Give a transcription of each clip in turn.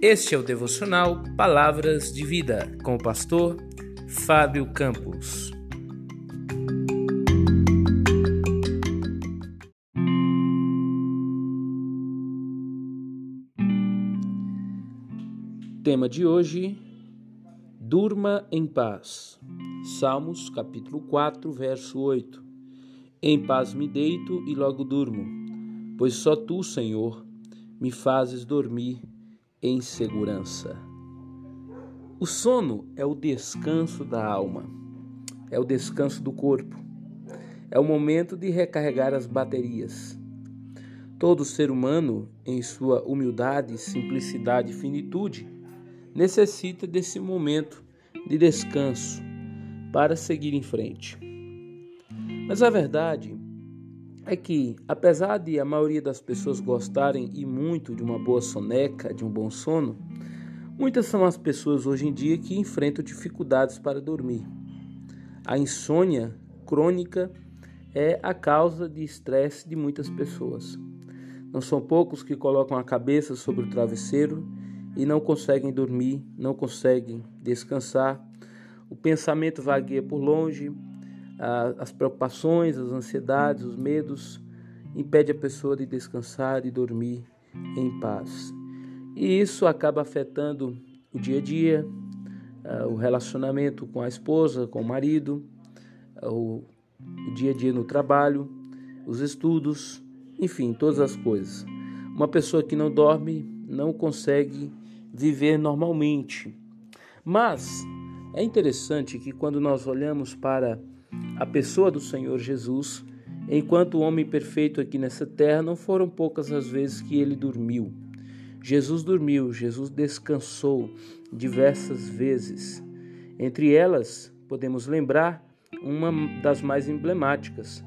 Este é o Devocional Palavras de Vida, com o pastor Fábio Campos. Tema de hoje: durma em paz. Salmos capítulo 4, verso 8. Em paz me deito e logo durmo, pois só tu, Senhor, me fazes dormir em segurança. O sono é o descanso da alma, é o descanso do corpo, é o momento de recarregar as baterias. Todo ser humano, em sua humildade, simplicidade e finitude, necessita desse momento de descanso para seguir em frente. Mas a verdade é que, apesar de a maioria das pessoas gostarem e muito de uma boa soneca, de um bom sono, muitas são as pessoas hoje em dia que enfrentam dificuldades para dormir. A insônia crônica é a causa de estresse de muitas pessoas. Não são poucos que colocam a cabeça sobre o travesseiro e não conseguem dormir, não conseguem descansar. O pensamento vagueia por longe, as preocupações, as ansiedades, os medos impedem a pessoa de descansar e dormir em paz. E isso acaba afetando o dia a dia, o relacionamento com a esposa, com o marido, o dia a dia no trabalho, os estudos, enfim, todas as coisas. Uma pessoa que não dorme não consegue viver normalmente. Mas é interessante que quando nós olhamos para a pessoa do Senhor Jesus, enquanto homem perfeito aqui nessa terra, não foram poucas as vezes que ele dormiu. Jesus dormiu, Jesus descansou diversas vezes. Entre elas, podemos lembrar uma das mais emblemáticas.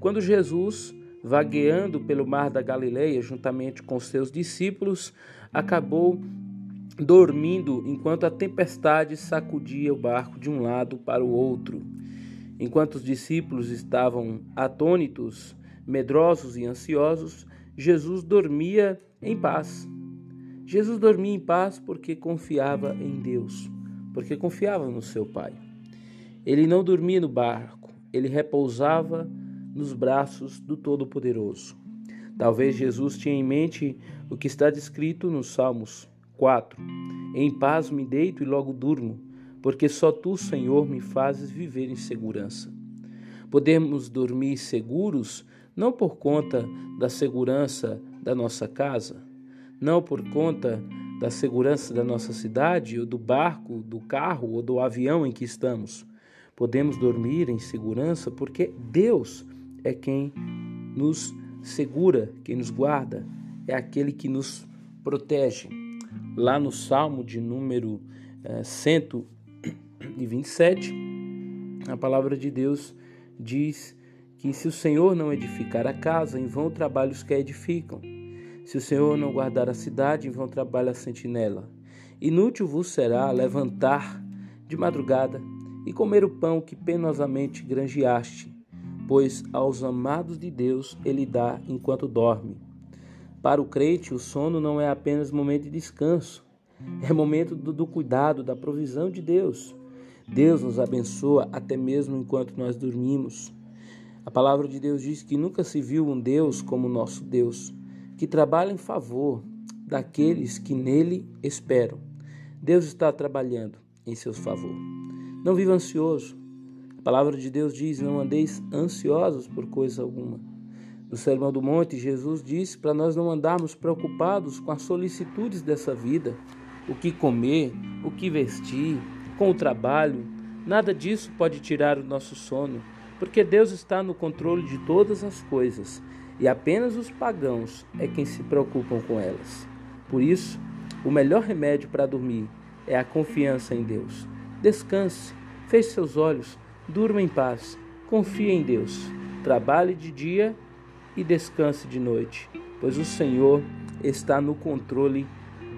Quando Jesus, vagueando pelo mar da Galileia, juntamente com seus discípulos, acabou dormindo enquanto a tempestade sacudia o barco de um lado para o outro. Enquanto os discípulos estavam atônitos, medrosos e ansiosos, Jesus dormia em paz. Jesus dormia em paz porque confiava em Deus, porque confiava no seu Pai. Ele não dormia no barco, ele repousava nos braços do Todo-Poderoso. Talvez Jesus tinha em mente o que está descrito nos Salmos 4. Em paz me deito e logo durmo, porque só tu, Senhor, me fazes viver em segurança. Podemos dormir seguros não por conta da segurança da nossa casa, não por conta da segurança da nossa cidade, ou do barco, do carro ou do avião em que estamos. Podemos dormir em segurança porque Deus é quem nos segura, quem nos guarda, é aquele que nos protege. Lá no Salmo de número 127, a palavra de Deus diz que se o Senhor não edificar a casa, em vão trabalham os que a edificam. Se o Senhor não guardar a cidade, em vão trabalha a sentinela. Inútil vos será levantar de madrugada e comer o pão que penosamente granjeaste, pois aos amados de Deus ele dá enquanto dorme. Para o crente, o sono não é apenas momento de descanso, é momento do cuidado, da provisão de Deus. Deus nos abençoa até mesmo enquanto nós dormimos. A palavra de Deus diz que nunca se viu um Deus como o nosso Deus, que trabalha em favor daqueles que nele esperam. Deus está trabalhando em seu favor. Não viva ansioso. A palavra de Deus diz, não andeis ansiosos por coisa alguma. No Sermão do Monte, Jesus diz para nós não andarmos preocupados com as solicitudes dessa vida, o que comer, o que vestir, com o trabalho. Nada disso pode tirar o nosso sono, porque Deus está no controle de todas as coisas e apenas os pagãos é quem se preocupam com elas. Por isso, o melhor remédio para dormir é a confiança em Deus. Descanse, feche seus olhos, durma em paz, confie em Deus, trabalhe de dia e descanse de noite, pois o Senhor está no controle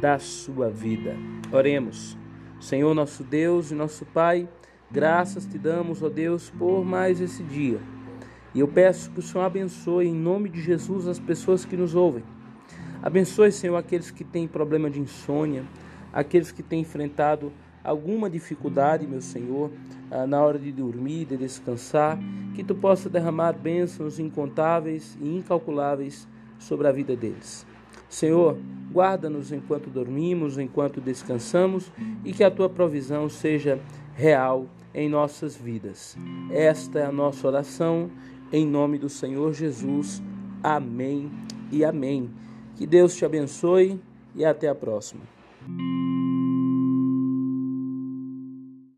da sua vida. Oremos. Senhor nosso Deus e nosso Pai, graças te damos, ó Deus, por mais esse dia. E eu peço que o Senhor abençoe em nome de Jesus as pessoas que nos ouvem. Abençoe, Senhor, aqueles que têm problema de insônia, aqueles que têm enfrentado alguma dificuldade, meu Senhor, na hora de dormir, de descansar, que Tu possa derramar bênçãos incontáveis e incalculáveis sobre a vida deles. Senhor, guarda-nos enquanto dormimos, enquanto descansamos, e que a Tua provisão seja real em nossas vidas. Esta é a nossa oração, em nome do Senhor Jesus. Amém e amém. Que Deus te abençoe e até a próxima.